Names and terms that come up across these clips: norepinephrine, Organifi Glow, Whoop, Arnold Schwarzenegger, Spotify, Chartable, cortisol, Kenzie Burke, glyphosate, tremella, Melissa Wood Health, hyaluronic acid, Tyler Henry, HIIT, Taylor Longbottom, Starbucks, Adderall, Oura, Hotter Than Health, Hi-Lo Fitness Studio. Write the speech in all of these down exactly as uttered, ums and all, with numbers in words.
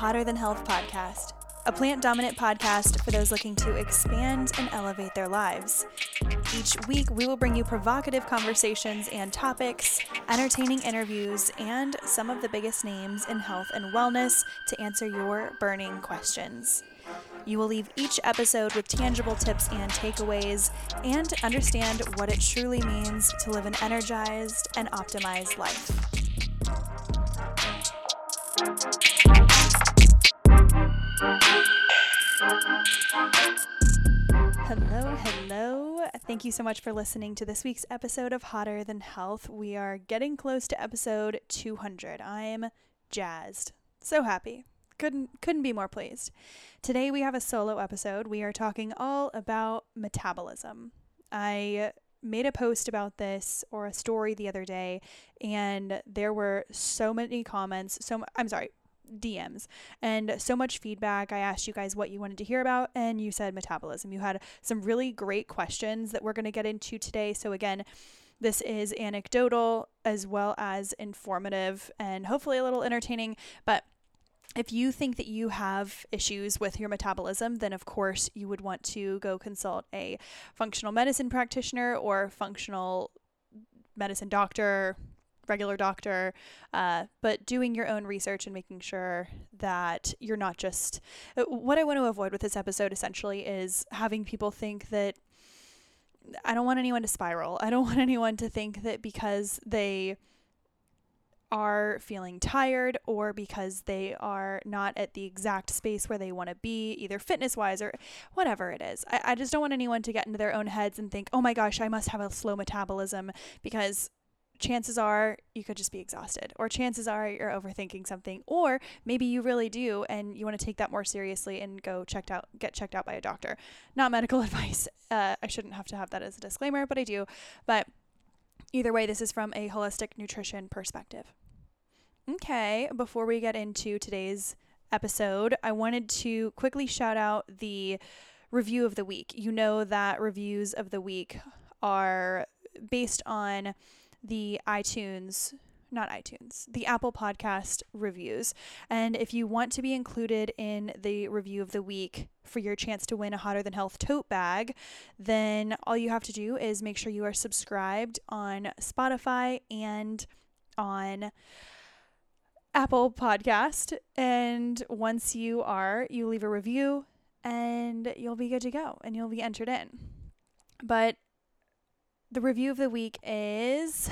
Hotter Than Health podcast, a plant-dominant podcast for those looking to expand and elevate their lives. Each week, we will bring you provocative conversations and topics, entertaining interviews, and some of the biggest names in health and wellness to answer your burning questions. You will leave each episode with tangible tips and takeaways and understand what it truly means to live an energized and optimized life. Hello, hello. Thank you so much for listening to this week's episode of Hotter Than Health. We are getting close to episode two hundred. I'm jazzed. So happy. Couldn't couldn't be more pleased. Today we have a solo episode. We are talking all about metabolism. I made a post about this or a story the other day, and there were so many comments. So I'm sorry, D Ms, and so much feedback. I asked you guys what you wanted to hear about, and you said metabolism. You had some really great questions that we're going to get into today. So again, this is anecdotal as well as informative and hopefully a little entertaining, but if you think that you have issues with your metabolism, then of course you would want to go consult a functional medicine practitioner or functional medicine doctor, regular doctor, uh, but doing your own research and making sure that you're not just... What I want to avoid with this episode essentially is having people think that... I don't want anyone to spiral. I don't want anyone to think that because they... are feeling tired or because they are not at the exact space where they want to be, either fitness wise or whatever it is. I, I just don't want anyone to get into their own heads and think, oh my gosh, I must have a slow metabolism, because chances are you could just be exhausted, or chances are you're overthinking something, or maybe you really do and you want to take that more seriously and go checked out, get checked out by a doctor. Not medical advice. Uh, I shouldn't have to have that as a disclaimer, but I do. But either way, this is from a holistic nutrition perspective. Okay, before we get into today's episode, I wanted to quickly shout out the review of the week. You know that reviews of the week are based on the iTunes, not iTunes, the Apple Podcast reviews. And if you want to be included in the review of the week for your chance to win a Hotter Than Health tote bag, then all you have to do is make sure you are subscribed on Spotify and on Apple Podcast, and once you are, you leave a review and you'll be good to go and you'll be entered in. But the review of the week is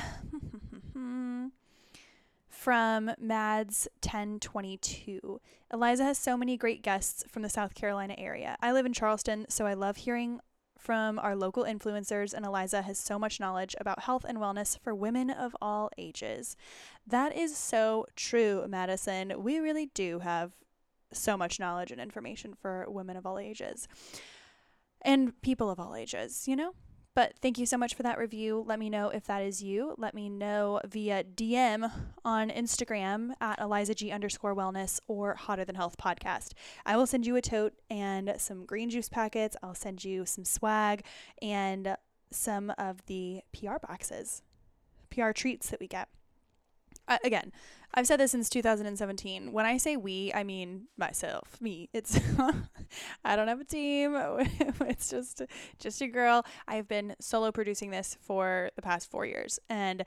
from Mads ten twenty-two. Eliza has so many great guests from the South Carolina area. I live in Charleston, so I love hearing from our local influencers, and Eliza has so much knowledge about health and wellness for women of all ages. That is so true, Madison. We really do have so much knowledge and information for women of all ages and people of all ages, you know? But thank you so much for that review. Let me know if that is you. Let me know via D M on Instagram at ElizaG underscore wellness or Hotter Than Health podcast. I will send you a tote and some green juice packets. I'll send you some swag and some of the P R boxes, P R treats that we get. Uh, again, I've said this since two thousand seventeen. When I say we, I mean myself, me. It's I don't have a team. It's just just a girl. I've been solo producing this for the past four years, and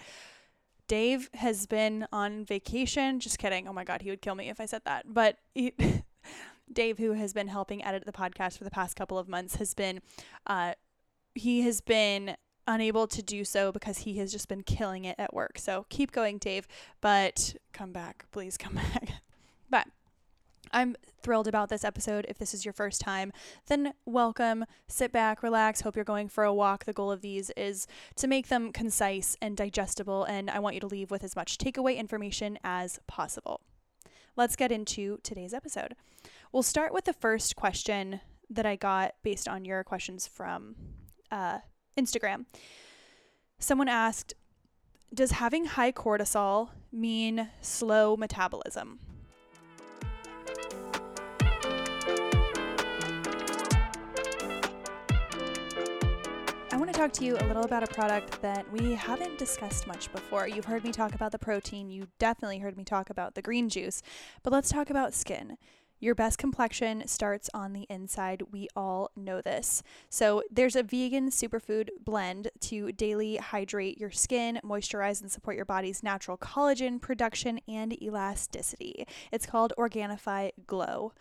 Dave has been on vacation. Just kidding. Oh my God, he would kill me if I said that. But he, Dave, who has been helping edit the podcast for the past couple of months, has been uh, he has been. unable to do so because he has just been killing it at work. So keep going, Dave, but come back, please come back. But I'm thrilled about this episode. If this is your first time, then welcome, sit back, relax. Hope you're going for a walk. The goal of these is to make them concise and digestible, and I want you to leave with as much takeaway information as possible. Let's get into today's episode. We'll start with the first question that I got based on your questions from, uh, Instagram. Someone asked, does having high cortisol mean slow metabolism? I want to talk to you a little about a product that we haven't discussed much before. You've heard me talk about the protein. You definitely heard me talk about the green juice. But let's talk about skin. Your best complexion starts on the inside. We all know this. So there's a vegan superfood blend to daily hydrate your skin, moisturize, and support your body's natural collagen production and elasticity. It's called Organifi Glow.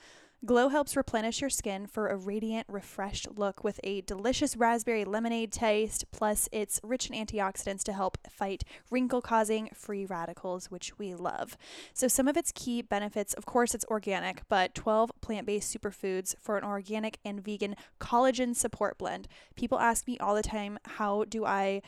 Glow helps replenish your skin for a radiant, refreshed look with a delicious raspberry lemonade taste, plus it's rich in antioxidants to help fight wrinkle-causing free radicals, which we love. So some of its key benefits, of course, it's organic, but twelve plant-based superfoods for an organic and vegan collagen support blend. People ask me all the time, how do I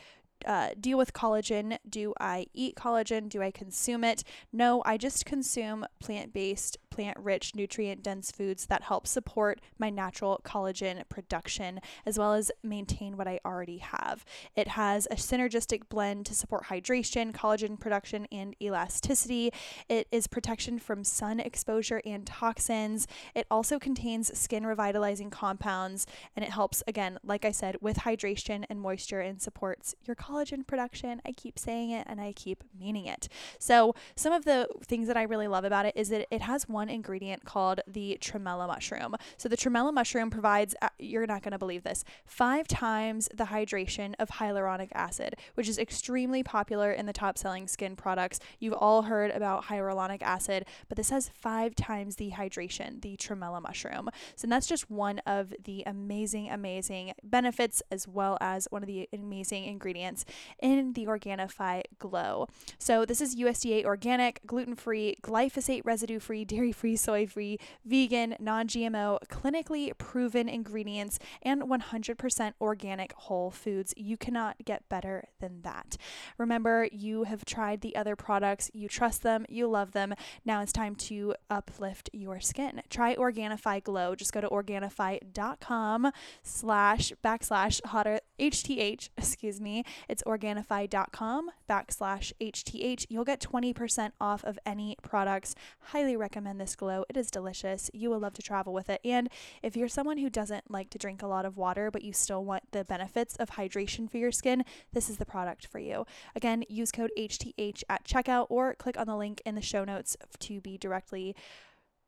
Uh, deal with collagen? Do I eat collagen? Do I consume it? No, I just consume plant-based, plant-rich, nutrient-dense foods that help support my natural collagen production as well as maintain what I already have. It has a synergistic blend to support hydration, collagen production, and elasticity. It is protection from sun exposure and toxins. It also contains skin revitalizing compounds, and it helps, again, like I said, with hydration and moisture and supports your collagen. Collagen production. I keep saying it and I keep meaning it. So some of the things that I really love about it is that it has one ingredient called the tremella mushroom. So the tremella mushroom provides, you're not going to believe this, five times the hydration of hyaluronic acid, which is extremely popular in the top selling skin products. You've all heard about hyaluronic acid, but this has five times the hydration, the tremella mushroom. So that's just one of the amazing, amazing benefits as well as one of the amazing ingredients in the Organifi Glow. So this is U S D A organic, gluten-free, glyphosate residue-free, dairy-free, soy-free, vegan, non-G M O, clinically proven ingredients, and one hundred percent organic whole foods. You cannot get better than that. Remember, you have tried the other products, you trust them, you love them. Now it's time to uplift your skin. Try Organifi Glow. Just go to Organifi.com slash backslash hotter HTH, excuse me. It's Organifi.com backslash HTH. You'll get twenty percent off of any products. Highly recommend this glow. It is delicious. You will love to travel with it. And if you're someone who doesn't like to drink a lot of water, but you still want the benefits of hydration for your skin, this is the product for you. Again, use code H T H at checkout or click on the link in the show notes to be directly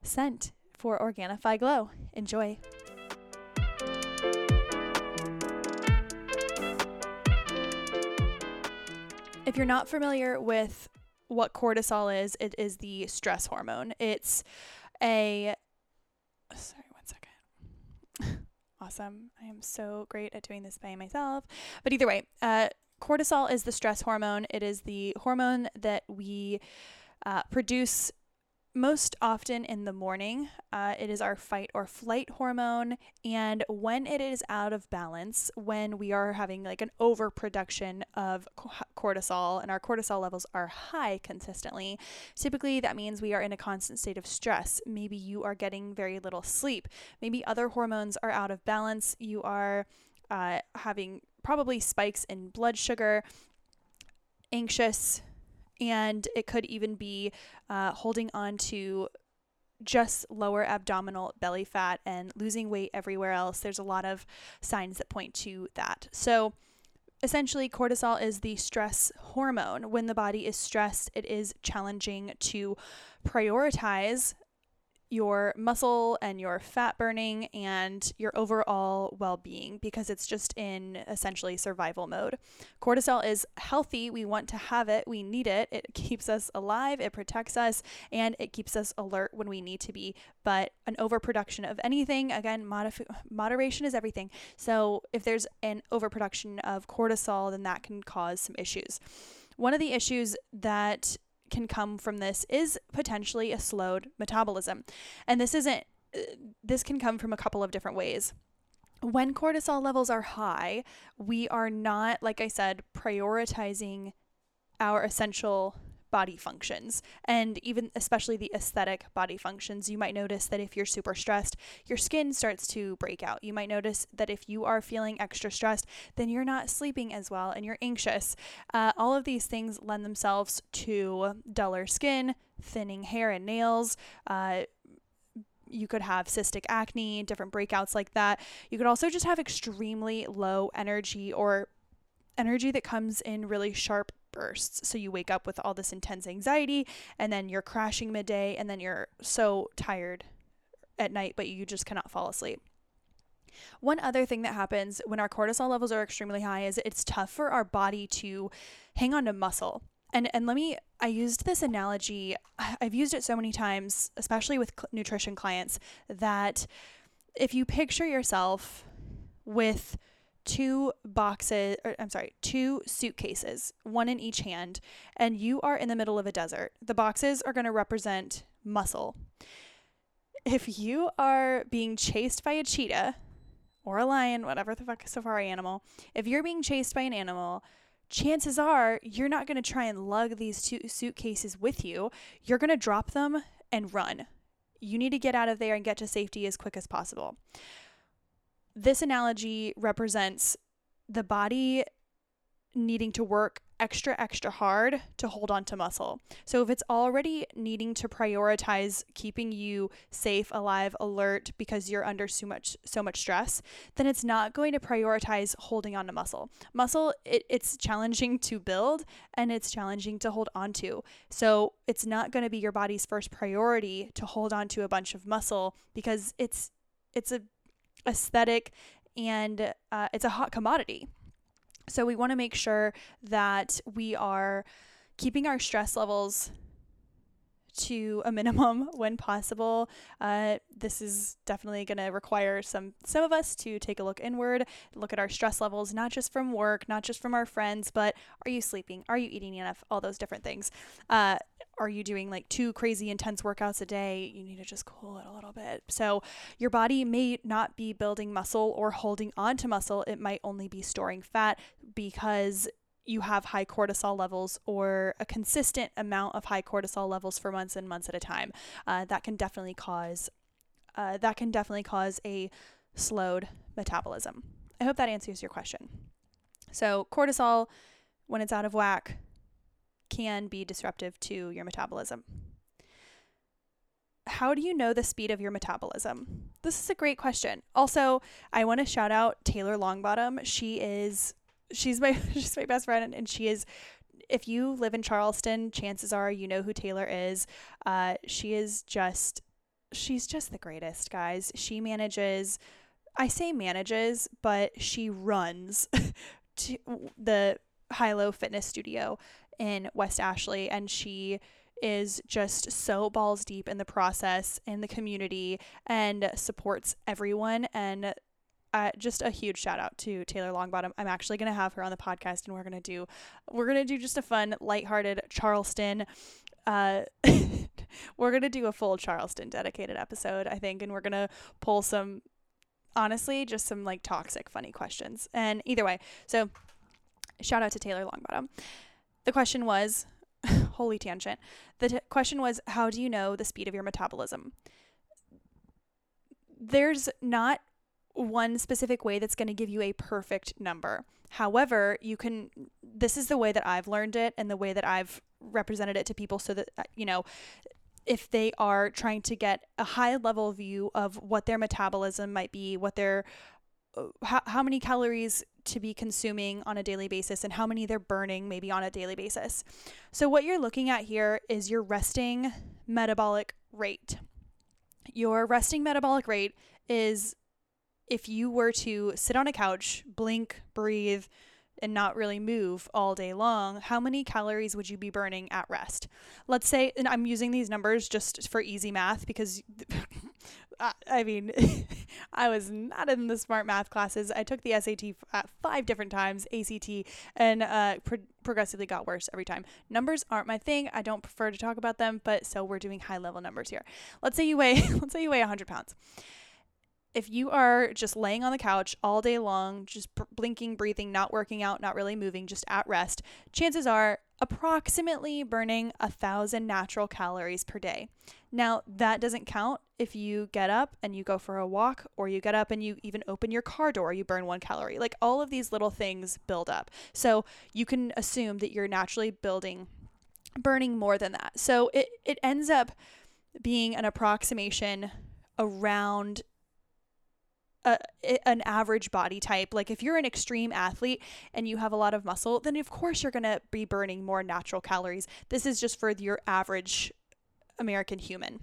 sent for Organifi Glow. Enjoy. If you're not familiar with what cortisol is, it is the stress hormone. It's a, sorry, one second. Awesome. I am so great at doing this by myself. But either way, uh, cortisol is the stress hormone. It is the hormone that we uh, produce most often in the morning. Uh, it is our fight or flight hormone. And when it is out of balance, when we are having like an overproduction of cortisol and our cortisol levels are high consistently, typically that means we are in a constant state of stress. Maybe you are getting very little sleep. Maybe other hormones are out of balance. You are uh, having probably spikes in blood sugar, anxious, and it could even be uh, holding on to just lower abdominal belly fat and losing weight everywhere else. There's a lot of signs that point to that. So essentially, cortisol is the stress hormone. When the body is stressed, it is challenging to prioritize your muscle and your fat burning and your overall well-being because it's just in essentially survival mode. Cortisol is healthy. We want to have it. We need it. It keeps us alive. It protects us and it keeps us alert when we need to be. But an overproduction of anything, again, modif- moderation is everything. So if there's an overproduction of cortisol, then that can cause some issues. One of the issues that can come from this is potentially a slowed metabolism. And this isn't, this can come from a couple of different ways. When cortisol levels are high, we are not, like I said, prioritizing our essential body functions and even especially the aesthetic body functions. You might notice that if you're super stressed, your skin starts to break out. You might notice that if you are feeling extra stressed, then you're not sleeping as well and you're anxious. Uh, all of these things lend themselves to duller skin, thinning hair and nails, uh, you could have cystic acne, different breakouts like that. You could also just have extremely low energy or energy that comes in really sharp bursts. So you wake up with all this intense anxiety and then you're crashing midday and then you're so tired at night, but you just cannot fall asleep. One other thing that happens when our cortisol levels are extremely high is it's tough for our body to hang on to muscle. And and let me, I used this analogy, I've used it so many times, especially with cl- nutrition clients, that if you picture yourself with two boxes, or I'm sorry, two suitcases, one in each hand, and you are in the middle of a desert, the boxes are going to represent muscle. If you are being chased by a cheetah or a lion, whatever the fuck, safari animal, if you're being chased by an animal, chances are you're not going to try and lug these two suitcases with you. You're going to drop them and run. You need to get out of there and get to safety as quick as possible. This analogy represents the body needing to work extra, extra hard to hold on to muscle. So if it's already needing to prioritize keeping you safe, alive, alert, because you're under so much, so much stress, then it's not going to prioritize holding on to muscle. Muscle, it, it's challenging to build and it's challenging to hold on to. So it's not going to be your body's first priority to hold on to a bunch of muscle because it's, it's a aesthetic and uh, it's a hot commodity. So we want to make sure that we are keeping our stress levels to a minimum when possible. Uh, this is definitely going to require some some of us to take a look inward, look at our stress levels, not just from work, not just from our friends, but are you sleeping? Are you eating enough? All those different things. Uh, are you doing like two crazy intense workouts a day? You need to just cool it a little bit. So your body may not be building muscle or holding on to muscle. It might only be storing fat because you have high cortisol levels or a consistent amount of high cortisol levels for months and months at a time. Uh, that can definitely cause uh, that can definitely cause a slowed metabolism. I hope that answers your question. So cortisol, when it's out of whack, can be disruptive to your metabolism. How do you know the speed of your metabolism? This is a great question. Also, I want to shout out Taylor Longbottom. She is She's my she's my best friend, and she is, if you live in Charleston, chances are you know who Taylor is. Uh, she is just, she's just the greatest, guys. She manages, I say manages, but she runs to the Hi-Lo Fitness Studio in West Ashley, and she is just so balls deep in the process, in the community, and supports everyone, and Uh, just a huge shout out to Taylor Longbottom. I'm actually going to have her on the podcast and we're going to do, we're going to do just a fun, lighthearted Charleston. Uh, we're going to do a full Charleston dedicated episode, I think. And we're going to pull some, honestly, just some like toxic, funny questions. And either way, so shout out to Taylor Longbottom. The question was, holy tangent. The t- question was, how do you know the speed of your metabolism? There's not one specific way that's going to give you a perfect number. However, you can, this is the way that I've learned it and the way that I've represented it to people so that, you know, if they are trying to get a high level view of what their metabolism might be, what their, how, how many calories to be consuming on a daily basis and how many they're burning maybe on a daily basis. So what you're looking at here is your resting metabolic rate. Your resting metabolic rate is, if you were to sit on a couch, blink, breathe, and not really move all day long, how many calories would you be burning at rest? Let's say, and I'm using these numbers just for easy math because, I mean, I was not in the smart math classes. I took the S A T five different times, A C T, and uh, pro- progressively got worse every time. Numbers aren't my thing. I don't prefer to talk about them, but so we're doing high level numbers here. Let's say you weigh, let's say you weigh one hundred pounds. If you are just laying on the couch all day long, just b- blinking, breathing, not working out, not really moving, just at rest, chances are approximately burning a thousand natural calories per day. Now, that doesn't count if you get up and you go for a walk, or you get up and you even open your car door, you burn one calorie. Like all of these little things build up. So you can assume that you're naturally building, burning more than that. So it, it ends up being an approximation around a, an average body type. Like if you're an extreme athlete and you have a lot of muscle, then of course you're going to be burning more natural calories. This is just for your average American human.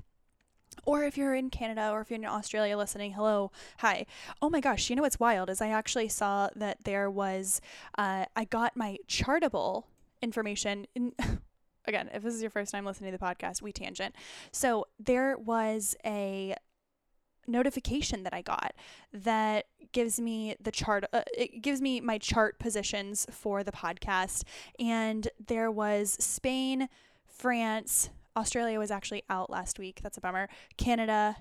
Or if you're in Canada or if you're in Australia listening, hello, hi. Oh my gosh, you know what's wild is I actually saw that there was, uh, I got my Chartable information. In, again, if this is your first time listening to the podcast, we tangent. So there was a notification that I got that gives me the chart, uh, it gives me my chart positions for the podcast. And there was Spain, France, Australia was actually out last week. That's a bummer. Canada,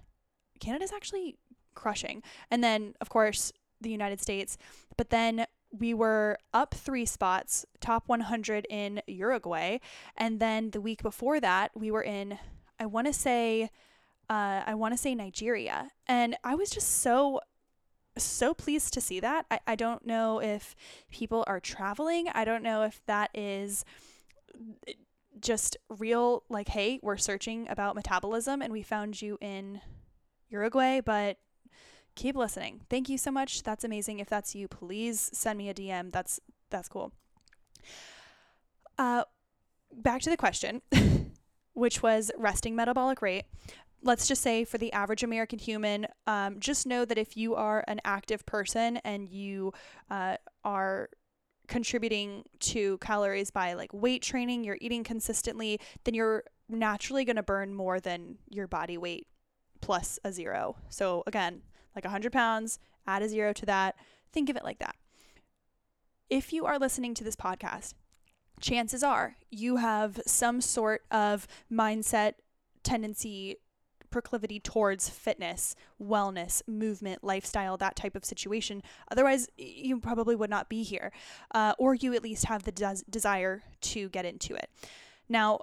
Canada's actually crushing. And then, of course, the United States. But then we were up three spots, top one hundred in Uruguay. And then the week before that, we were in, I want to say, uh, I want to say Nigeria. And I was just so, so pleased to see that. I, I don't know if people are traveling. I don't know if that is just real, like, hey, we're searching about metabolism and we found you in Uruguay, but keep listening. Thank you so much. That's amazing. If that's you, please send me a D M. That's, that's cool. Uh, back to the question, which was resting metabolic rate. Let's just say for the average American human, um, just know that if you are an active person and you, uh, are contributing to calories by like weight training, you're eating consistently, then you're naturally going to burn more than your body weight plus a zero. So again, like one hundred pounds, add a zero to that. Think of it like that. If you are listening to this podcast, chances are you have some sort of mindset, tendency, proclivity towards fitness, wellness, movement, lifestyle, that type of situation. Otherwise, you probably would not be here, uh, or you at least have the des- desire to get into it. Now,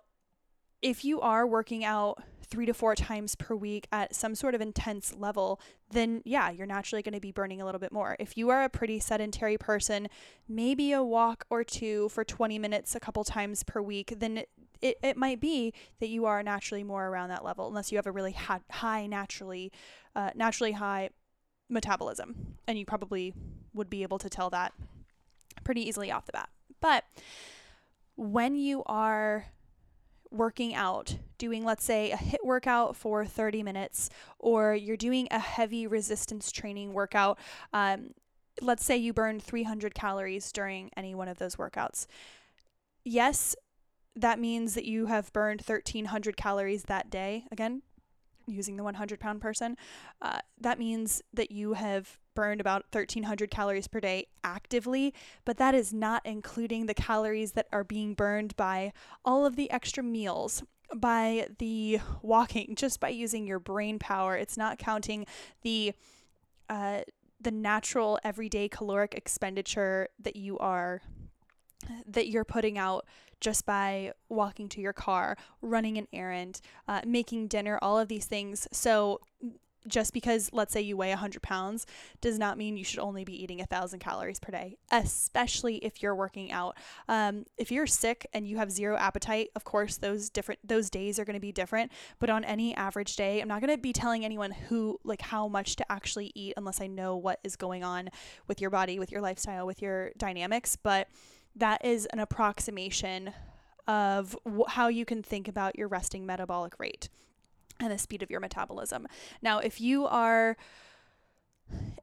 if you are working out three to four times per week at some sort of intense level, then yeah, you're naturally going to be burning a little bit more. If you are a pretty sedentary person, maybe a walk or two for twenty minutes a couple times per week, then it, it, it might be that you are naturally more around that level, unless you have a really ha- high, naturally, uh, naturally high metabolism. And you probably would be able to tell that pretty easily off the bat. But when you are working out, doing, let's say, a HIIT workout for thirty minutes, or you're doing a heavy resistance training workout. Um, let's say you burn three hundred calories during any one of those workouts. Yes, that means that you have burned thirteen hundred calories that day. Again, using the one hundred pound person, uh, that means that you have burned about thirteen hundred calories per day actively, but that is not including the calories that are being burned by all of the extra meals, by the walking, just by using your brain power. It's not counting the uh, the natural everyday caloric expenditure that you are that you're putting out just by walking to your car, running an errand, uh, making dinner, all of these things. So just because, let's say, you weigh one hundred pounds does not mean you should only be eating one thousand calories per day, especially if you're working out. Um, if you're sick and you have zero appetite, of course, those different those days are going to be different. But on any average day, I'm not going to be telling anyone who, like, how much to actually eat unless I know what is going on with your body, with your lifestyle, with your dynamics. But that is an approximation of wh- how you can think about your resting metabolic rate and the speed of your metabolism. Now, if you are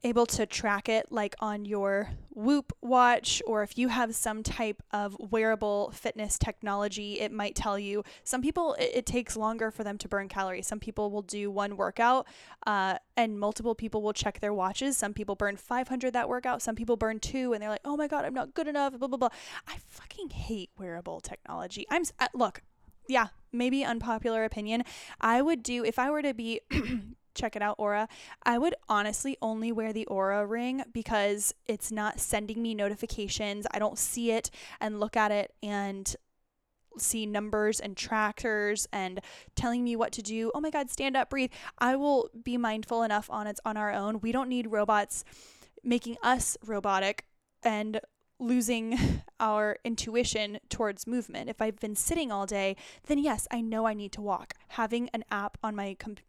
able to track it, like on your Whoop watch, or if you have some type of wearable fitness technology, it might tell you. Some people, it, it takes longer for them to burn calories. Some people will do one workout uh, and multiple people will check their watches. Some people burn five hundred that workout. Some people burn two and they're like, oh my God, I'm not good enough, blah, blah, blah. I fucking hate wearable technology. I'm, uh, look, yeah, maybe unpopular opinion. I would do, if I were to be... check it out, Oura. I would honestly only wear the Oura ring because it's not sending me notifications. I don't see it and look at it and see numbers and trackers and telling me what to do. Oh my God, stand up, breathe. I will be mindful enough on it's on our own. We don't need robots making us robotic and losing our intuition towards movement. If I've been sitting all day, then yes, I know I need to walk. Having an app on my computer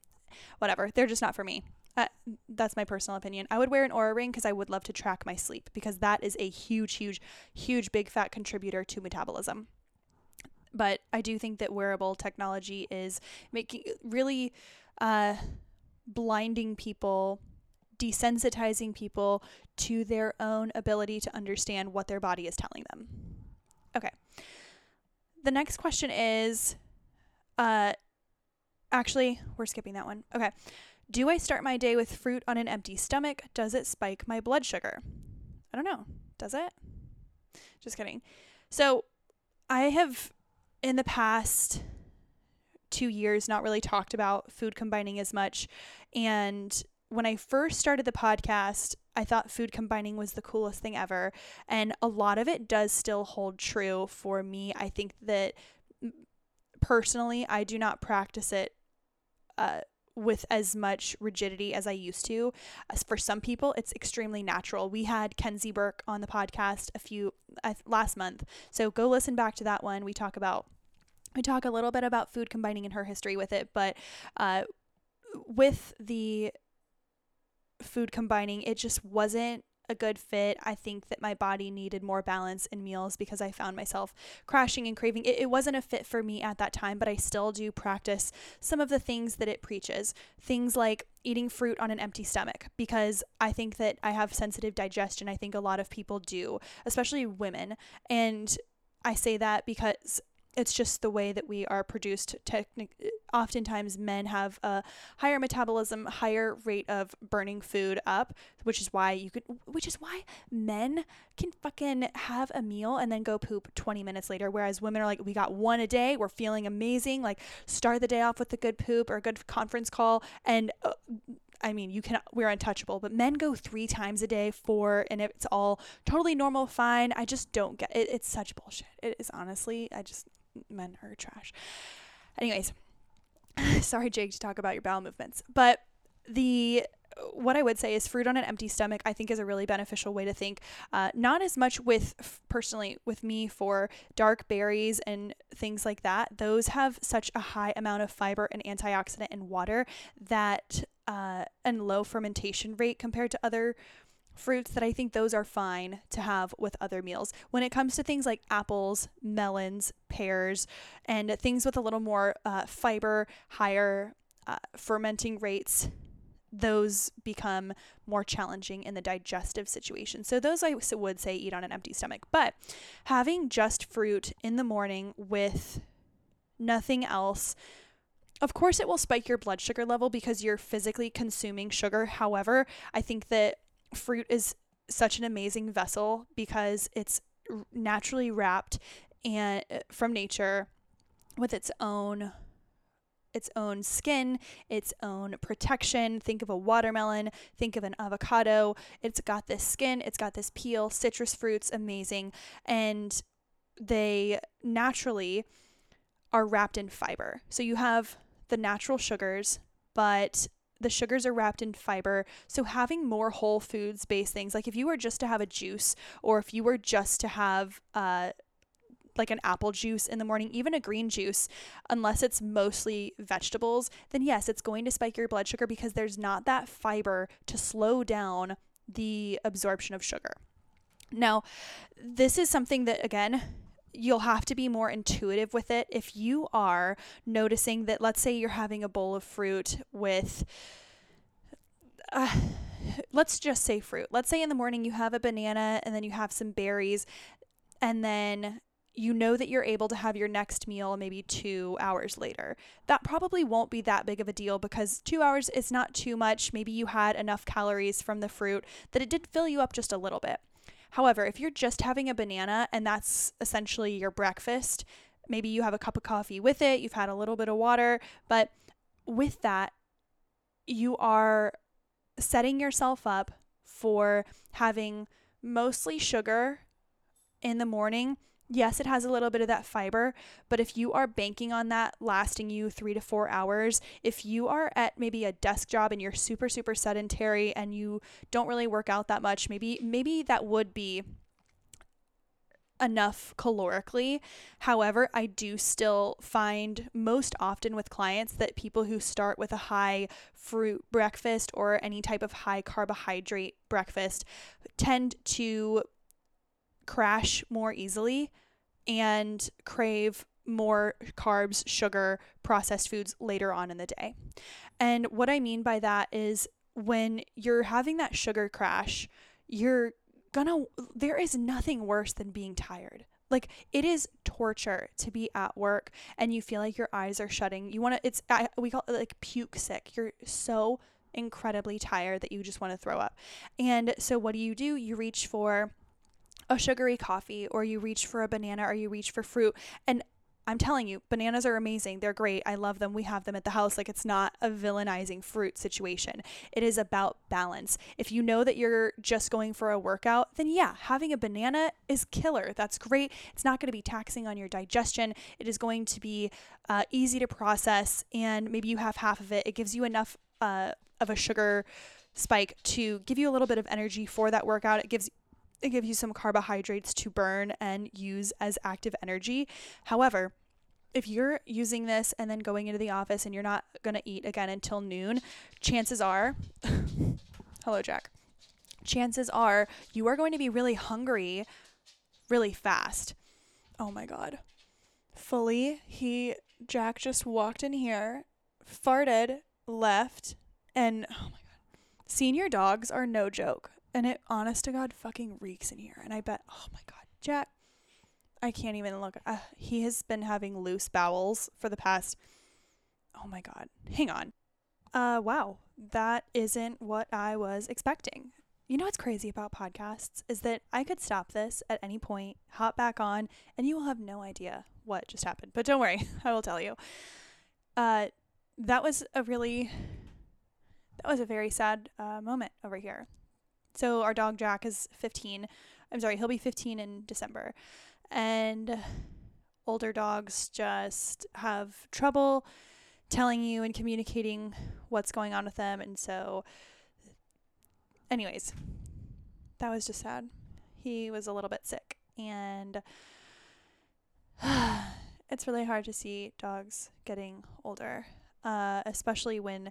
whatever. They're just not for me. Uh, that's my personal opinion. I would wear an Oura ring because I would love to track my sleep, because that is a huge, huge, huge big fat contributor to metabolism. But I do think that wearable technology is making really uh, blinding people, desensitizing people to their own ability to understand what their body is telling them. Okay. The next question is, uh, actually, we're skipping that one. Okay. Do I start my day with fruit on an empty stomach? Does it spike my blood sugar? I don't know. Does it? Just kidding. So I have in the past two years not really talked about food combining as much. And when I first started the podcast, I thought food combining was the coolest thing ever. And a lot of it does still hold true for me. I think that personally, I do not practice it uh, with as much rigidity as I used to. As for some people, it's extremely natural. We had Kenzie Burke on the podcast a few uh, last month. So go listen back to that one. We talk about, we talk a little bit about food combining and her history with it, but uh, with the food combining, it just wasn't a good fit. I think that my body needed more balance in meals because I found myself crashing and craving. It, it wasn't a fit for me at that time, but I still do practice some of the things that it preaches. Things like eating fruit on an empty stomach, because I think that I have sensitive digestion. I think a lot of people do, especially women. And I say that because it's just the way that we are produced. Technic- oftentimes men have a higher metabolism, higher rate of burning food up, which is why you could, which is why men can fucking have a meal and then go poop twenty minutes later. Whereas women are like, we got one a day. We're feeling amazing. Like, start the day off with a good poop or a good conference call. And uh, I mean, you can, we're untouchable, but men go three times a day, four, and it's all totally normal. Fine. I just don't get it. It's such bullshit. It is honestly, I just, men are trash. Anyways, sorry, Jake, to talk about your bowel movements, but the what I would say is fruit on an empty stomach, I think, is a really beneficial way to think. Uh, not as much with personally with me for dark berries and things like that. Those have such a high amount of fiber and antioxidant and water that uh, and low fermentation rate compared to other fruits, that I think those are fine to have with other meals. When it comes to things like apples, melons, pears, and things with a little more uh, fiber, higher uh, fermenting rates, those become more challenging in the digestive situation. So those I would say eat on an empty stomach. But having just fruit in the morning with nothing else, of course it will spike your blood sugar level because you're physically consuming sugar. However, I think that fruit is such an amazing vessel because it's naturally wrapped and from nature with its own its own skin, its own protection. Think of a watermelon, think of an avocado. It's got this skin, it's got this peel. Citrus fruits, amazing. And they naturally are wrapped in fiber. So you have the natural sugars, but the sugars are wrapped in fiber. So having more whole foods based things, like if you were just to have a juice, or if you were just to have uh, like an apple juice in the morning, even a green juice, unless it's mostly vegetables, then yes, it's going to spike your blood sugar because there's not that fiber to slow down the absorption of sugar. Now, this is something that, again, you'll have to be more intuitive with it. If you are noticing that, let's say you're having a bowl of fruit with, uh, let's just say fruit. Let's say in the morning you have a banana and then you have some berries, and then you know that you're able to have your next meal maybe two hours later. That probably won't be that big of a deal because two hours is not too much. Maybe you had enough calories from the fruit that it did fill you up just a little bit. However, if you're just having a banana and that's essentially your breakfast, maybe you have a cup of coffee with it, you've had a little bit of water, but with that, you are setting yourself up for having mostly sugar in the morning. Yes, it has a little bit of that fiber, but if you are banking on that lasting you three to four hours, if you are at maybe a desk job and you're super, super sedentary and you don't really work out that much, maybe, maybe that would be enough calorically. However, I do still find most often with clients that people who start with a high fruit breakfast or any type of high carbohydrate breakfast tend to crash more easily and crave more carbs, sugar, processed foods later on in the day. And what I mean by that is when you're having that sugar crash, you're gonna, there is nothing worse than being tired. Like, it is torture to be at work and you feel like your eyes are shutting. You want to, it's, I, we call it like puke sick. You're so incredibly tired that you just want to throw up. And so what do you do? You reach for a sugary coffee, or you reach for a banana, or you reach for fruit. And I'm telling you, bananas are amazing. They're great. I love them. We have them at the house. Like, it's not a villainizing fruit situation. It is about balance. If you know that you're just going for a workout, then yeah, having a banana is killer. That's great. It's not going to be taxing on your digestion. It is going to be uh, easy to process, and maybe you have half of it. It gives you enough uh, of a sugar spike to give you a little bit of energy for that workout. It gives It gives you some carbohydrates to burn and use as active energy. However, if you're using this and then going into the office and you're not going to eat again until noon, chances are, hello, Jack, chances are you are going to be really hungry really fast. Oh my God. Fully, he, Jack just walked in here, farted, left, and oh my God. Senior dogs are no joke. And it, honest to God, fucking reeks in here. And I bet, oh my God, Jack, I can't even look. Uh, he has been having loose bowels for the past, oh my God, hang on. Uh, wow, that isn't what I was expecting. You know what's crazy about podcasts is that I could stop this at any point, hop back on, and you will have no idea what just happened. But don't worry, I will tell you. Uh, that was a really, that was a very sad uh, moment over here. So our dog Jack is fifteen. I'm sorry, he'll be fifteen in December. And older dogs just have trouble telling you and communicating what's going on with them. And so anyways, that was just sad. He was a little bit sick. And it's really hard to see dogs getting older, uh, especially when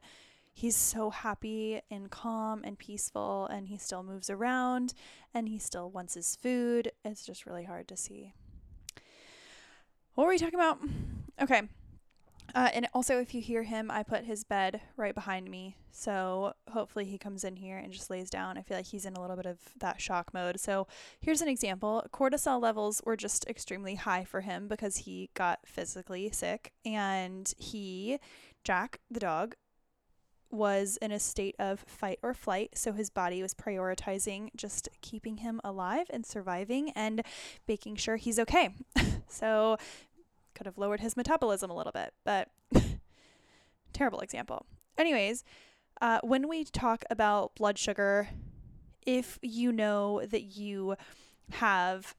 he's so happy and calm and peaceful, and he still moves around and he still wants his food. It's just really hard to see. What were we talking about? Okay. Uh, and also, if you hear him, I put his bed right behind me. So hopefully he comes in here and just lays down. I feel like he's in a little bit of that shock mode. So here's an example. Cortisol levels were just extremely high for him because he got physically sick, and he, Jack, the dog, was in a state of fight or flight. So his body was prioritizing just keeping him alive and surviving and making sure he's okay. So could have lowered his metabolism a little bit, but terrible example. Anyways, uh, when we talk about blood sugar, if you know that you have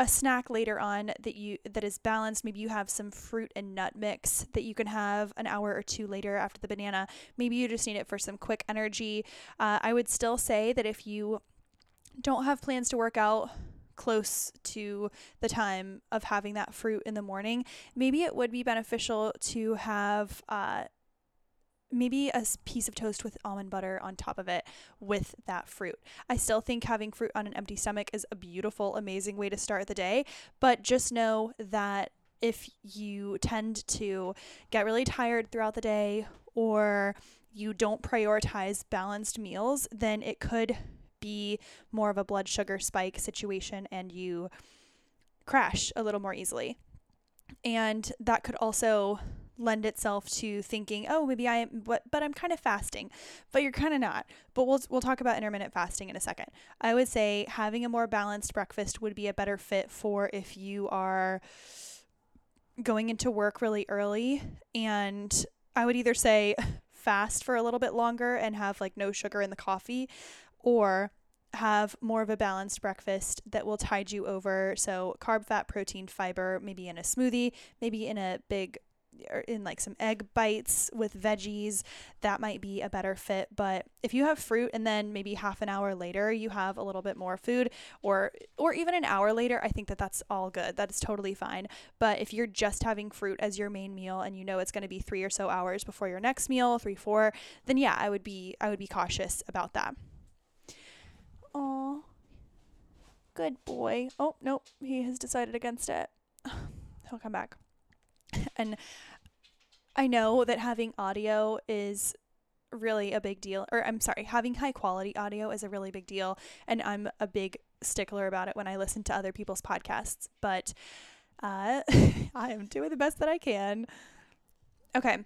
a snack later on that you that is balanced, maybe you have some fruit and nut mix that you can have an hour or two later after the banana, maybe you just need it for some quick energy. Uh, I would still say that if you don't have plans to work out close to the time of having that fruit in the morning, maybe it would be beneficial to have uh, maybe a piece of toast with almond butter on top of it with that fruit. I still think having fruit on an empty stomach is a beautiful, amazing way to start the day, but just know that if you tend to get really tired throughout the day or you don't prioritize balanced meals, then it could be more of a blood sugar spike situation and you crash a little more easily. And that could also lend itself to thinking, oh, maybe I am, but, but I'm kind of fasting, but you're kind of not. But we'll we'll talk about intermittent fasting in a second. I would say having a more balanced breakfast would be a better fit for if you are going into work really early. And I would either say fast for a little bit longer and have like no sugar in the coffee, or have more of a balanced breakfast that will tide you over. So carb, fat, protein, fiber, maybe in a smoothie, maybe in a big or in like some egg bites with veggies, that might be a better fit. But if you have fruit and then maybe half an hour later you have a little bit more food, or or even an hour later, I think that that's all good. That is totally fine. But if you're just having fruit as your main meal and you know it's going to be three or so hours before your next meal, three, four, then yeah, I would be I would be cautious about that. Oh, good boy. Oh, nope. He has decided against it. He'll come back. And I know that having audio is really a big deal, or I'm sorry, having high quality audio is a really big deal. And I'm a big stickler about it when I listen to other people's podcasts, but uh, I am doing the best that I can. Okay.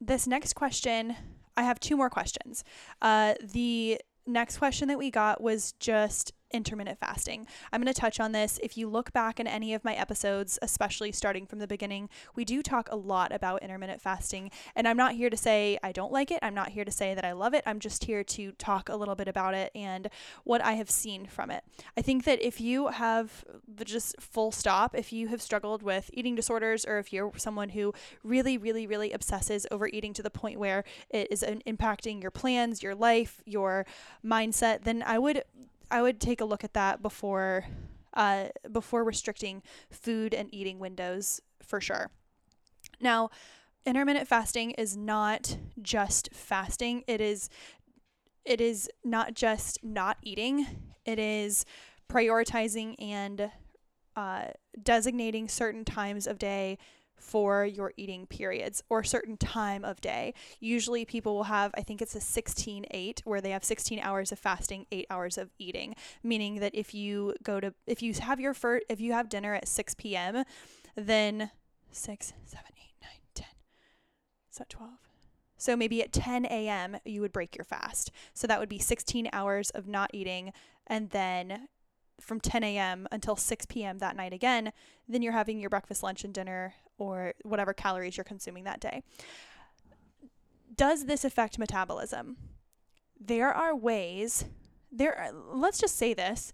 This next question, I have two more questions. Uh, the next question that we got was just intermittent fasting. I'm going to touch on this. If you look back in any of my episodes, especially starting from the beginning, we do talk a lot about intermittent fasting, and I'm not here to say I don't like it. I'm not here to say that I love it. I'm just here to talk a little bit about it and what I have seen from it. I think that if you have the just full stop, if you have struggled with eating disorders, or if you're someone who really, really, really obsesses over eating to the point where it is impacting your plans, your life, your mindset, then I would I would take a look at that before uh, before restricting food and eating windows for sure. Now, intermittent fasting is not just fasting. It is it is not just not eating. It is prioritizing and uh, designating certain times of day for your eating periods, or a certain time of day. Usually people will have, I think it's a sixteen eight, where they have sixteen hours of fasting, eight hours of eating, meaning that if you go to, if you have your first, if you have dinner at six p.m., then six, seven, eight, nine, ten, is that twelve? So maybe at ten a.m. you would break your fast. So that would be sixteen hours of not eating, and then from ten a.m. until six p.m. that night again, then you're having your breakfast, lunch, and dinner, or whatever calories you're consuming that day. Does this affect metabolism? There are ways, there are, let's just say this,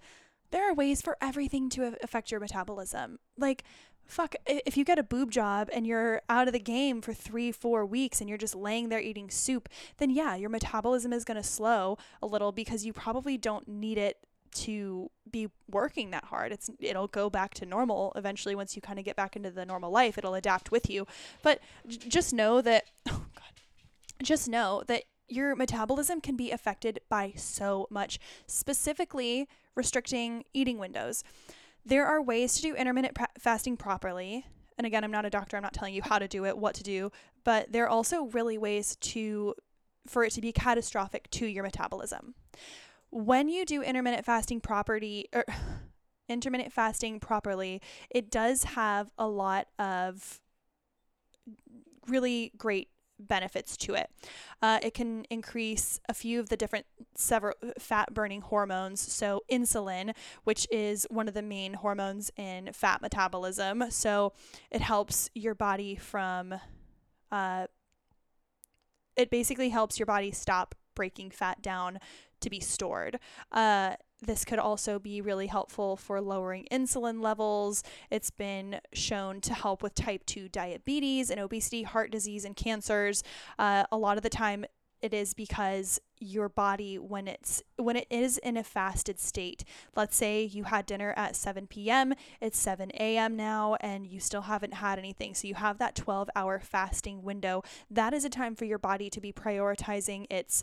there are ways for everything to affect your metabolism. Like, fuck, if you get a boob job and you're out of the game for three, four weeks and you're just laying there eating soup, then yeah, your metabolism is going to slow a little because you probably don't need it to be working that hard. It's it'll go back to normal eventually. Once you kind of get back into the normal life, it'll adapt with you. But j- just know that oh god just know that your metabolism can be affected by so much, specifically restricting eating windows. There are ways to do intermittent pr- fasting properly, and again, I'm not a doctor, I'm not telling you how to do it, what to do, but there are also really ways to for it to be catastrophic to your metabolism. When you do intermittent fasting property or intermittent fasting properly, it does have a lot of really great benefits to it. Uh, it can increase a few of the different several fat burning hormones. So insulin, which is one of the main hormones in fat metabolism. So it helps your body from, uh, it basically helps your body stop breaking fat down to be stored. Uh, this could also be really helpful for lowering insulin levels. It's been shown to help with type two diabetes and obesity, heart disease, and cancers. Uh, a lot of the time it is because your body, when it's when it is in a fasted state, let's say you had dinner at seven p.m., it's seven a.m. now, and you still haven't had anything. So you have that twelve hour fasting window. That is a time for your body to be prioritizing its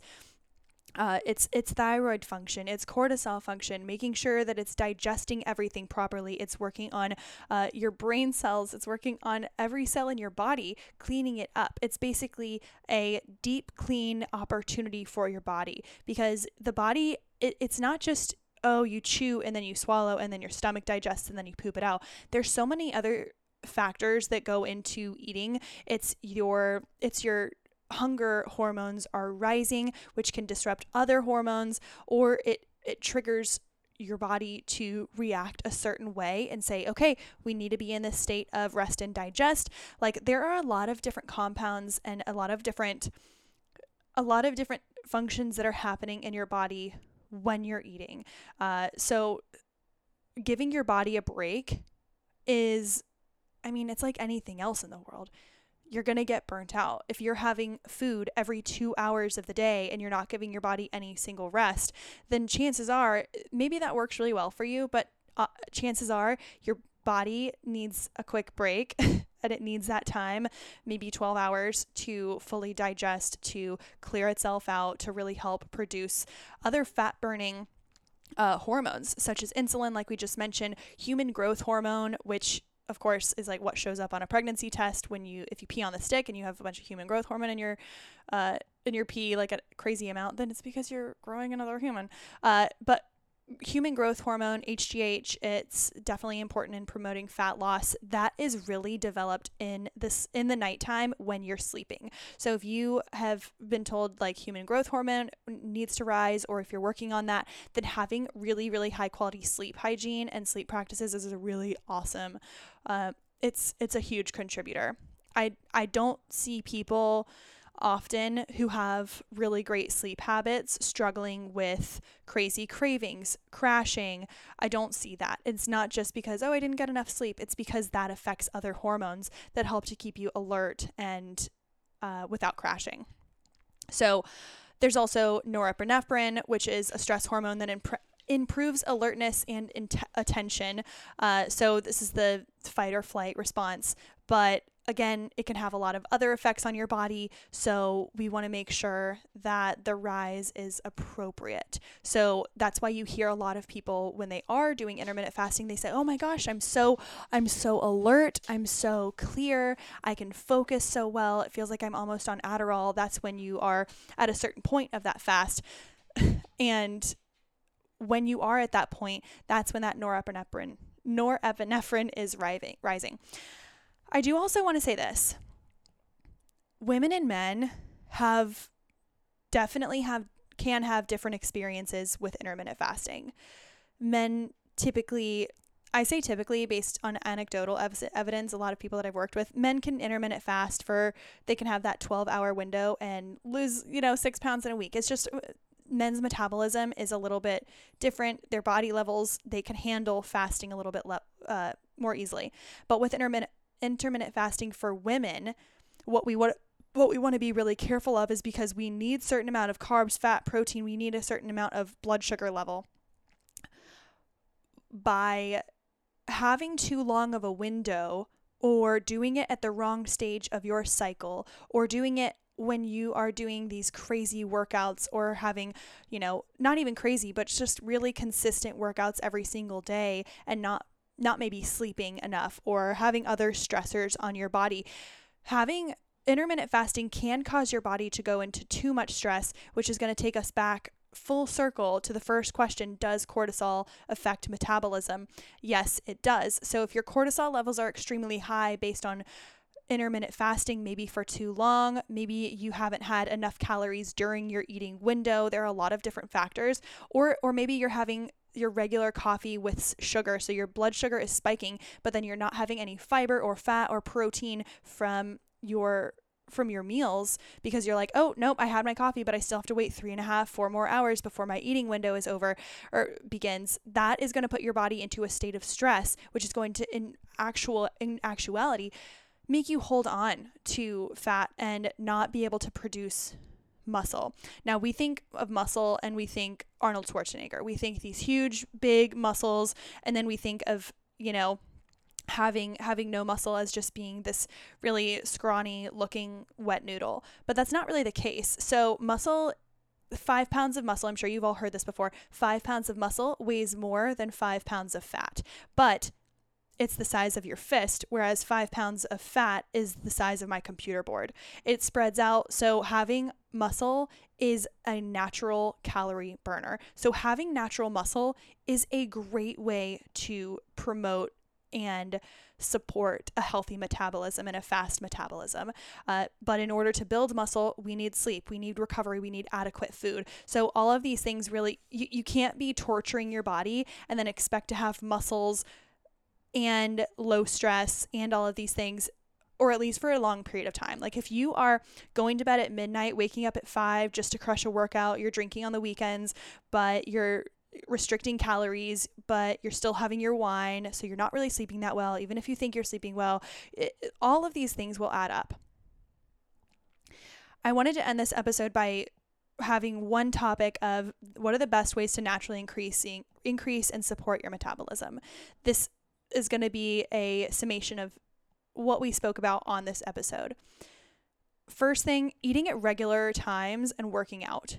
Uh, it's it's thyroid function, it's cortisol function, making sure that it's digesting everything properly. It's working on uh, your brain cells. It's working on every cell in your body, cleaning it up. It's basically a deep clean opportunity for your body, because the body, it, it's not just, oh, you chew and then you swallow and then your stomach digests and then you poop it out. There's so many other factors that go into eating. It's your, it's your, hunger hormones are rising, which can disrupt other hormones, or it, it triggers your body to react a certain way and say, okay, we need to be in this state of rest and digest. Like, there are a lot of different compounds and a lot of different, a lot of different functions that are happening in your body when you're eating. Uh, so giving your body a break is, I mean, it's like anything else in the world. you're going to get burnt out. If you're having food every two hours of the day and you're not giving your body any single rest, then chances are, maybe that works really well for you, but uh, chances are your body needs a quick break and it needs that time, maybe twelve hours, to fully digest, to clear itself out, to really help produce other fat burning uh, hormones such as insulin, like we just mentioned, human growth hormone, which of course is like what shows up on a pregnancy test when you, if you pee on the stick and you have a bunch of human growth hormone in your, uh, in your pee, like a crazy amount, then it's because you're growing another human. Uh, but human growth hormone, H G H, it's definitely important in promoting fat loss. That is really developed in this, in the nighttime when you're sleeping. So if you have been told like human growth hormone needs to rise, or if you're working on that, then having really, really high quality sleep hygiene and sleep practices is a really awesome, uh, it's, it's a huge contributor. I, I don't see people often who have really great sleep habits struggling with crazy cravings, crashing. I don't see that. It's not just because, oh, I didn't get enough sleep. It's because that affects other hormones that help to keep you alert and uh, without crashing. So there's also norepinephrine, which is a stress hormone that imp- improves alertness and in- attention. Uh, so this is the fight or flight response, but again, it can have a lot of other effects on your body, so we want to make sure that the rise is appropriate. So that's why you hear a lot of people when they are doing intermittent fasting, they say, "Oh my gosh, I'm so I'm so alert, I'm so clear, I can focus so well. It feels like I'm almost on Adderall." That's when you are at a certain point of that fast. And when you are at that point, that's when that norepinephrine norepinephrine is rising. I do also want to say this. Women and men have definitely have can have different experiences with intermittent fasting. Men typically, I say typically based on anecdotal ev- evidence, a lot of people that I've worked with, men can intermittent fast for, they can have that twelve hour window and lose, you know, six pounds in a week. It's just men's metabolism is a little bit different. Their body levels, they can handle fasting a little bit le- uh, more easily. But with intermittent intermittent fasting for women, what we want what we want to be really careful of is because we need certain amount of carbs, fat, protein, we need a certain amount of blood sugar level. By having too long of a window, or doing it at the wrong stage of your cycle, or doing it when you are doing these crazy workouts, or having, you know, not even crazy, but just really consistent workouts every single day, and not not maybe sleeping enough or having other stressors on your body. Having intermittent fasting can cause your body to go into too much stress, which is going to take us back full circle to the first question, does cortisol affect metabolism? Yes, it does. So if your cortisol levels are extremely high based on intermittent fasting, maybe for too long, maybe you haven't had enough calories during your eating window, there are a lot of different factors, or or maybe you're having your regular coffee with sugar, so your blood sugar is spiking, but then you're not having any fiber or fat or protein from your from your meals, because you're like, oh nope, I had my coffee, but I still have to wait three and a half four more hours before my eating window is over or begins. That is going to put your body into a state of stress, which is going to in actual in actuality make you hold on to fat and not be able to produce muscle. Now we think of muscle and we think Arnold Schwarzenegger. We think these huge, big muscles, and then we think of, you know, having having no muscle as just being this really scrawny looking wet noodle. But that's not really the case. So muscle, five pounds of muscle, I'm sure you've all heard this before, five pounds of muscle weighs more than five pounds of fat. But it's the size of your fist, whereas five pounds of fat is the size of my computer board. It spreads out. So having muscle is a natural calorie burner. So having natural muscle is a great way to promote and support a healthy metabolism and a fast metabolism. Uh, but in order to build muscle, we need sleep, we need recovery, we need adequate food. So all of these things really, you, you can't be torturing your body and then expect to have muscles and low stress and all of these things, or at least for a long period of time. Like if you are going to bed at midnight, waking up at five just to crush a workout, you're drinking on the weekends, but you're restricting calories, but you're still having your wine, so you're not really sleeping that well, even if you think you're sleeping well, it, all of these things will add up. I wanted to end this episode by having one topic of what are the best ways to naturally increasing increase and support your metabolism. This is going to be a summation of what we spoke about on this episode. First thing, eating at regular times and working out.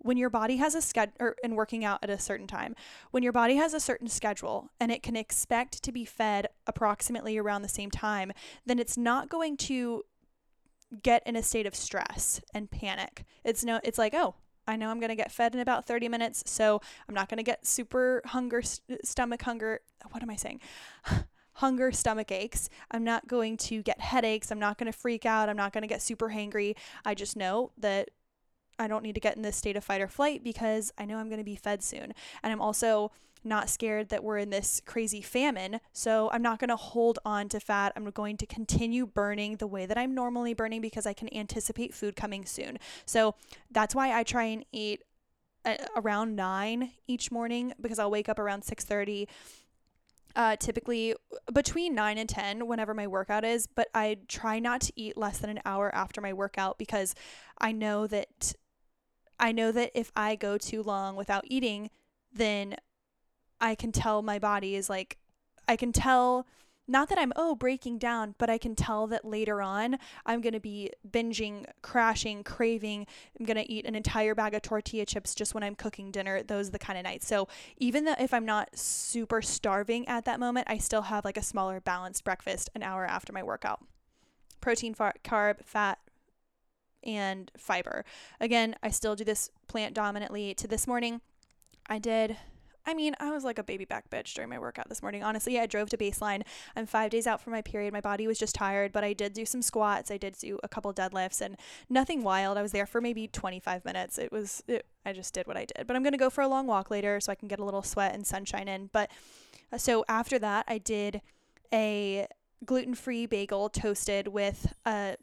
When your body has a schedule or and working out at a certain time, when your body has a certain schedule and it can expect to be fed approximately around the same time, then it's not going to get in a state of stress and panic. It's no, it's like, oh, I know I'm going to get fed in about thirty minutes, so I'm not going to get super hunger, st- stomach hunger. What am I saying? Hunger, stomach aches. I'm not going to get headaches. I'm not going to freak out. I'm not going to get super hangry. I just know that I don't need to get in this state of fight or flight because I know I'm going to be fed soon. And I'm also not scared that we're in this crazy famine. So I'm not going to hold on to fat. I'm going to continue burning the way that I'm normally burning because I can anticipate food coming soon. So that's why I try and eat around nine each morning, because I'll wake up around six thirty, uh, typically between nine and ten, whenever my workout is. But I try not to eat less than an hour after my workout because I know that I know that if I go too long without eating, then I can tell my body is like, I can tell, not that I'm, oh, breaking down, but I can tell that later on I'm going to be binging, crashing, craving. I'm going to eat an entire bag of tortilla chips just when I'm cooking dinner. Those are the kind of nights. So even though if I'm not super starving at that moment, I still have like a smaller balanced breakfast an hour after my workout. Protein, far- carb, fat, and fiber. Again, I still do this plant dominantly. To this morning, I did, I mean, I was like a baby back bitch during my workout this morning. Honestly, I drove to Baseline. I'm five days out from my period. My body was just tired, but I did do some squats. I did do a couple deadlifts and nothing wild. I was there for maybe twenty-five minutes. It was, it, I just did what I did, but I'm going to go for a long walk later so I can get a little sweat and sunshine in. But so after that, I did a gluten-free bagel toasted with a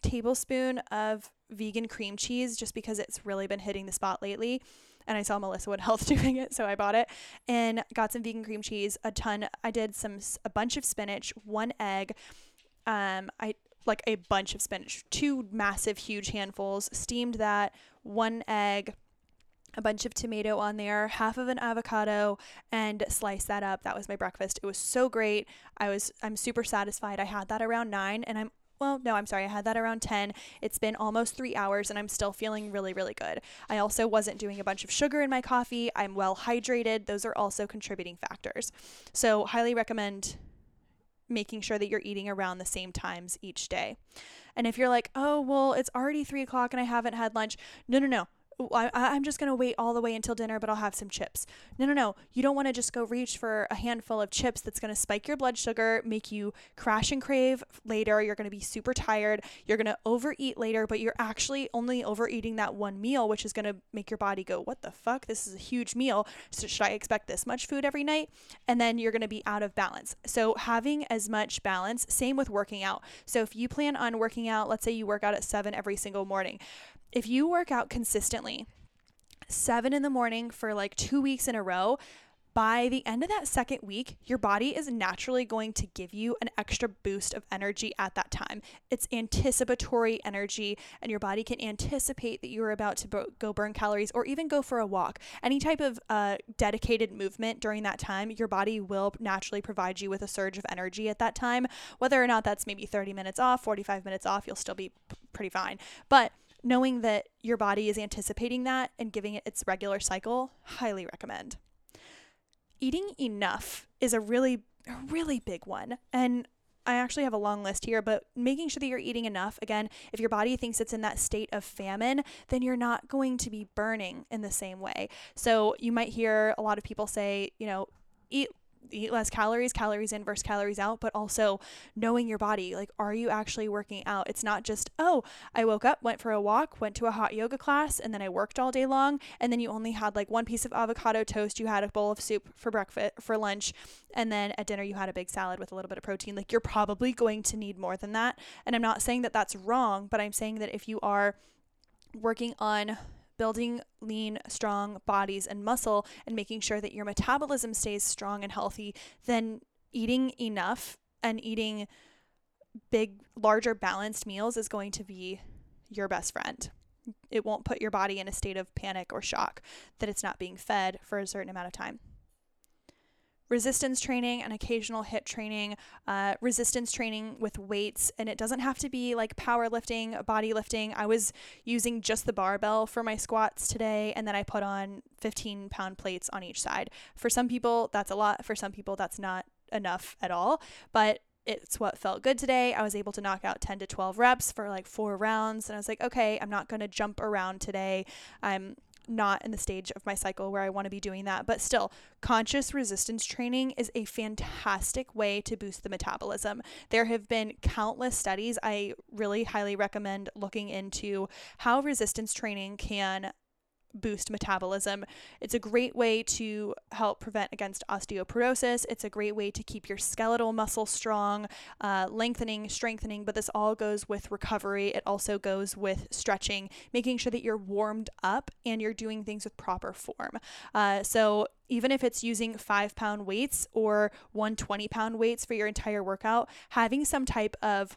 tablespoon of vegan cream cheese, just because it's really been hitting the spot lately. And I saw Melissa Wood Health doing it, so I bought it and got some vegan cream cheese, a ton. I did some, a bunch of spinach, one egg. Um, I like a bunch of spinach, two massive, huge handfuls, steamed that, one egg, a bunch of tomato on there, half of an avocado, and slice that up. That was my breakfast. It was so great. I was, I'm super satisfied. I had that around nine and I'm Well, no, I'm sorry. I had that around ten. It's been almost three hours and I'm still feeling really, really good. I also wasn't doing a bunch of sugar in my coffee. I'm well hydrated. Those are also contributing factors. So highly recommend making sure that you're eating around the same times each day. And if you're like, oh, well, it's already three o'clock and I haven't had lunch. No, no, no. I, I'm just going to wait all the way until dinner, but I'll have some chips. No, no, no. You don't want to just go reach for a handful of chips. That's going to spike your blood sugar, make you crash and crave later. You're going to be super tired. You're going to overeat later, but you're actually only overeating that one meal, which is going to make your body go, what the fuck? This is a huge meal. So should I expect this much food every night? And then you're going to be out of balance. So having as much balance, same with working out. So if you plan on working out, let's say you work out at seven every single morning. If you work out consistently seven in the morning for like two weeks in a row, by the end of that second week, your body is naturally going to give you an extra boost of energy at that time. It's anticipatory energy, and your body can anticipate that you're about to go burn calories or even go for a walk. Any type of uh, dedicated movement during that time, your body will naturally provide you with a surge of energy at that time. Whether or not that's maybe thirty minutes off, forty-five minutes off, you'll still be p- pretty fine. But knowing that your body is anticipating that and giving it its regular cycle, highly recommend. Eating enough is a really, really big one. And I actually have a long list here, but making sure that you're eating enough. Again, if your body thinks it's in that state of famine, then you're not going to be burning in the same way. So you might hear a lot of people say, you know, eat eat less calories, calories in versus calories out, but also knowing your body, like, are you actually working out? It's not just, oh, I woke up, went for a walk, went to a hot yoga class, and then I worked all day long. And then you only had like one piece of avocado toast. You had a bowl of soup for breakfast, for lunch. And then at dinner, you had a big salad with a little bit of protein. Like, you're probably going to need more than that. And I'm not saying that that's wrong, but I'm saying that if you are working on building lean, strong bodies and muscle and making sure that your metabolism stays strong and healthy, then eating enough and eating big, larger, balanced meals is going to be your best friend. It won't put your body in a state of panic or shock that it's not being fed for a certain amount of time. Resistance training and occasional H I I T training, uh, resistance training with weights, and it doesn't have to be like powerlifting, body lifting. I was using just the barbell for my squats today, and then I put on fifteen pound plates on each side. For some people, that's a lot. For some people, that's not enough at all, but it's what felt good today. I was able to knock out ten to twelve reps for like four rounds, and I was like, okay, I'm not going to jump around today. I'm not in the stage of my cycle where I want to be doing that, but still, conscious resistance training is a fantastic way to boost the metabolism. There have been countless studies. I really highly recommend looking into how resistance training can boost metabolism. It's a great way to help prevent against osteoporosis. It's a great way to keep your skeletal muscle strong, uh, lengthening, strengthening, but this all goes with recovery. It also goes with stretching, making sure that you're warmed up and you're doing things with proper form. Uh, so even if it's using five pound weights or one hundred twenty pound weights for your entire workout, having some type of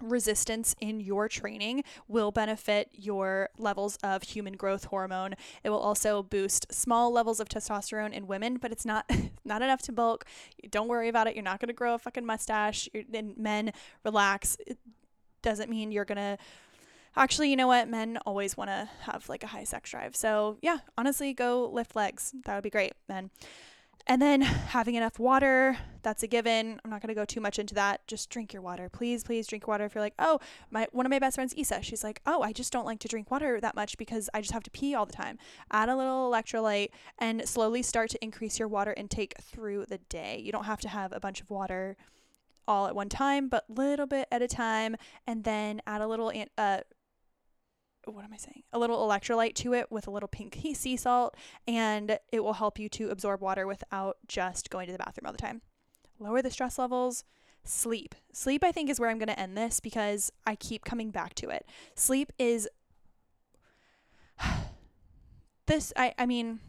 resistance in your training will benefit your levels of human growth hormone. It will also boost small levels of testosterone in women, but it's not not enough to bulk. Don't worry about it. You're not going to grow a fucking mustache. You're, and men, relax. It doesn't mean you're going to... Actually, you know what? Men always want to have like a high sex drive. So yeah, honestly, go lift legs. That would be great, men. And then having enough water, that's a given. I'm not going to go too much into that. Just drink your water. Please, please drink water. If you're like, oh, my one of my best friends, Issa, she's like, oh, I just don't like to drink water that much because I just have to pee all the time. Add a little electrolyte and slowly start to increase your water intake through the day. You don't have to have a bunch of water all at one time, but little bit at a time. And then add a little... Uh, what am I saying? A little electrolyte to it with a little pink sea salt, and it will help you to absorb water without just going to the bathroom all the time. Lower the stress levels. Sleep. Sleep, I think, is where I'm going to end this because I keep coming back to it. Sleep is this, I, I mean,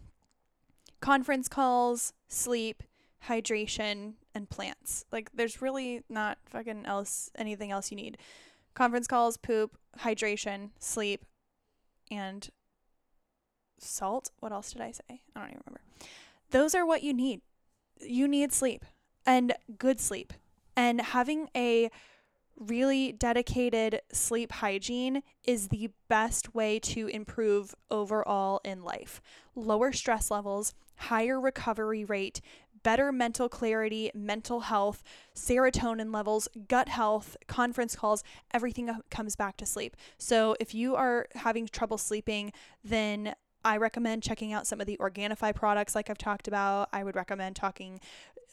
conference calls, sleep, hydration, and plants. Like, there's really not fucking else, anything else you need. Conference calls, poop, hydration, sleep, and salt. What else did I say? I don't even remember. Those are what you need. You need sleep and good sleep. And having a really dedicated sleep hygiene is the best way to improve overall in life. Lower stress levels, higher recovery rate, better mental clarity, mental health, serotonin levels, gut health, conference calls, everything comes back to sleep. So if you are having trouble sleeping, then I recommend checking out some of the Organifi products like I've talked about. I would recommend talking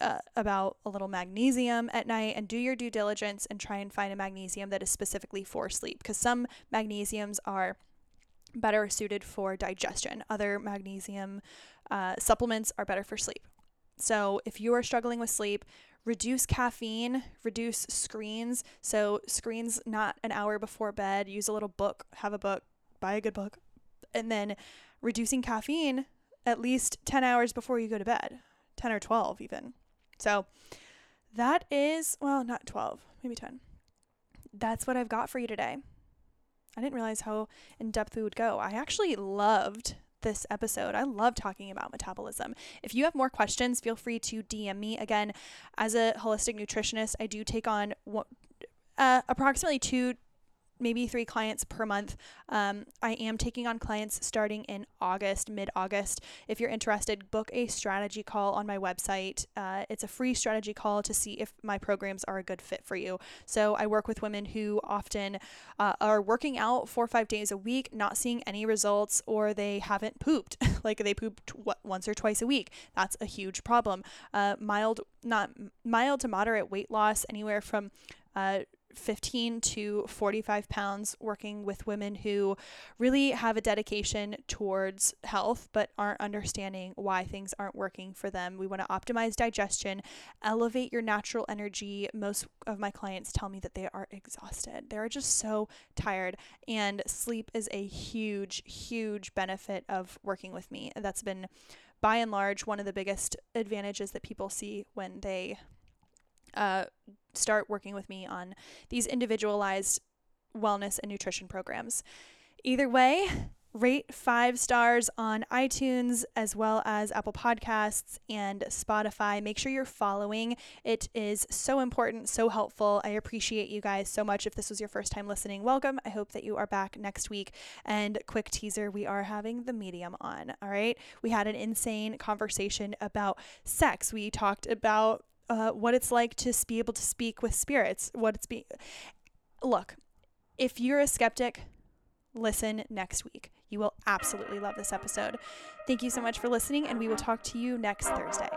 uh, about a little magnesium at night, and do your due diligence and try and find a magnesium that is specifically for sleep, because some magnesiums are better suited for digestion. Other magnesium uh, supplements are better for sleep. So if you are struggling with sleep, reduce caffeine, reduce screens. So screens not an hour before bed, use a little book, have a book, buy a good book, and then reducing caffeine at least ten hours before you go to bed, ten or twelve even. So that is, well, not twelve, maybe ten. That's what I've got for you today. I didn't realize how in depth we would go. I actually loved this episode. I love talking about metabolism. If you have more questions, feel free to D M me. Again, as a holistic nutritionist, I do take on uh, approximately two, maybe three clients per month. Um, I am taking on clients starting in August, mid-August. If you're interested, book a strategy call on my website. Uh, it's a free strategy call to see if my programs are a good fit for you. So I work with women who often uh, are working out four or five days a week, not seeing any results, or they haven't pooped. Like they poop t- once or twice a week. That's a huge problem. Uh, mild, not mild to moderate weight loss, anywhere from uh, fifteen to forty-five pounds, working with women who really have a dedication towards health but aren't understanding why things aren't working for them. We want to optimize digestion, elevate your natural energy. Most of my clients tell me that they are exhausted. They're just so tired, and sleep is a huge, huge benefit of working with me. That's been, by and large, one of the biggest advantages that people see when they uh, start working with me on these individualized wellness and nutrition programs. Either way, rate five stars on iTunes as well as Apple Podcasts and Spotify. Make sure you're following. It is so important, so helpful. I appreciate you guys so much. If this was your first time listening, welcome. I hope that you are back next week. And quick teaser, we are having the medium on, all right? We had an insane conversation about sex. We talked about uh, what it's like to be able to speak with spirits. What it's be- Look, if you're a skeptic, listen next week. You will absolutely love this episode. Thank you so much for listening, and we will talk to you next Thursday.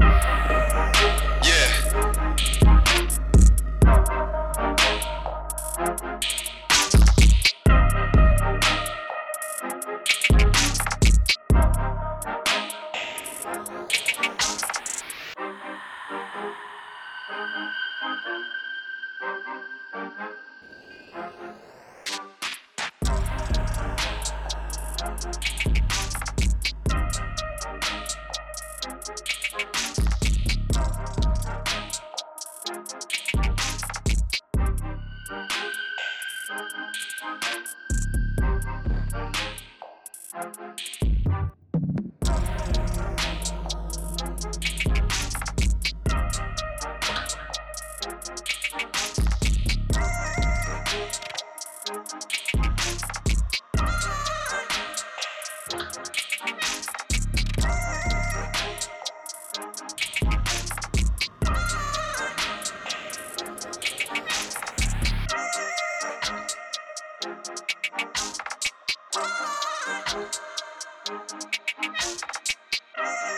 Yeah. We'll be right back.